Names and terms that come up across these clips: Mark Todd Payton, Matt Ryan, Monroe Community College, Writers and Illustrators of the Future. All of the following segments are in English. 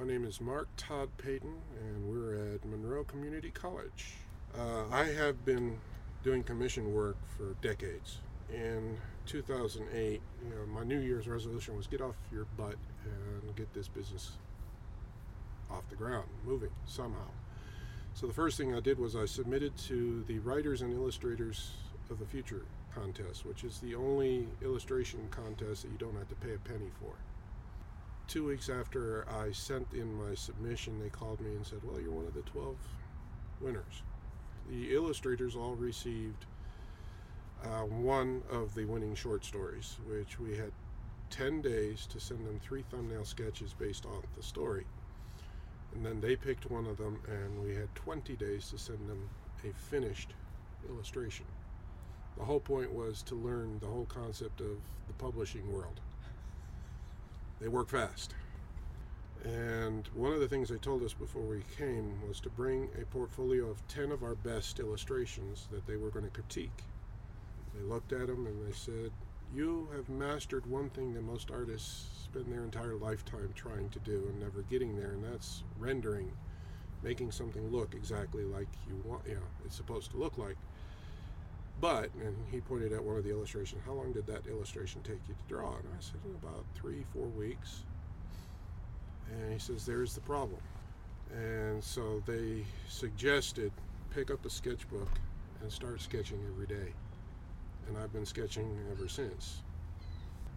My name is Mark Todd Payton, and we're at Monroe Community College. I have been doing commission work for decades. In 2008, my New Year's resolution was get off your butt and get this business off the ground, moving somehow. So the first thing I did was I submitted to the Writers and Illustrators of the Future contest, which is the only illustration contest that you don't have to pay a penny for. 2 weeks after I sent in my submission, they called me and said, well, you're one of the 12 winners. The illustrators all received one of the winning short stories, which we had 10 days to send them 3 thumbnail sketches based on the story. And then they picked one of them, and we had 20 days to send them a finished illustration. The whole point was to learn the whole concept of the publishing world. They work fast. And one of the things they told us before we came was to bring a portfolio of 10 of our best illustrations that they were going to critique. They looked at them and they said, you have mastered one thing that most artists spend their entire lifetime trying to do and never getting there, and that's rendering, making something look exactly like you want, it's supposed to look like. But, and he pointed out one of the illustrations, how long did that illustration take you to draw? And I said, about 3-4 weeks. And he says, there's the problem. And so they suggested pick up a sketchbook and start sketching every day. And I've been sketching ever since.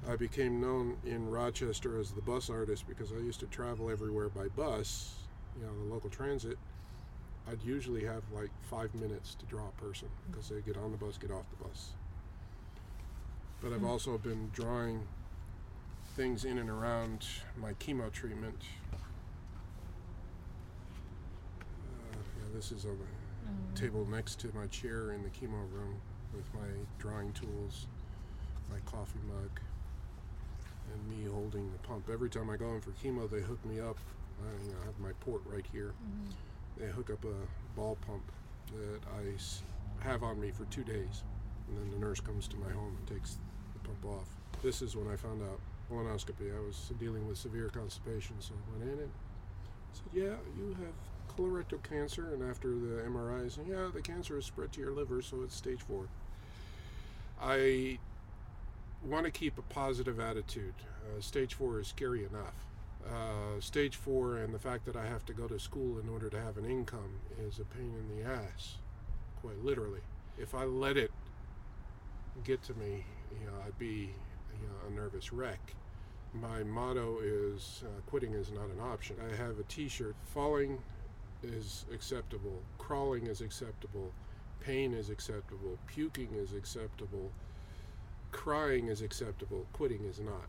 I became known in Rochester as the bus artist because I used to travel everywhere by bus, the local transit. I'd usually have like 5 minutes to draw a person because they get on the bus, get off the bus. But I've also been drawing things in and around my chemo treatment. This is on the table next to my chair in the chemo room with my drawing tools, my coffee mug, and me holding the pump. Every time I go in for chemo, they hook me up. I have my port right here. Mm-hmm. They hook up a ball pump that I have on me for 2 days, and then the nurse comes to my home and takes the pump off. This is when I found out colonoscopy. I was dealing with severe constipation, so I went in and said, yeah, you have colorectal cancer, and after the MRI, I said, yeah, the cancer has spread to your liver, so it's stage 4. I want to keep a positive attitude. Stage 4 is scary enough. Stage 4 and the fact that I have to go to school in order to have an income is a pain in the ass, quite literally. If I let it get to me, I'd be a nervous wreck. My motto is quitting is not an option. I have a t-shirt, falling is acceptable, crawling is acceptable, pain is acceptable, puking is acceptable, crying is acceptable, quitting is not.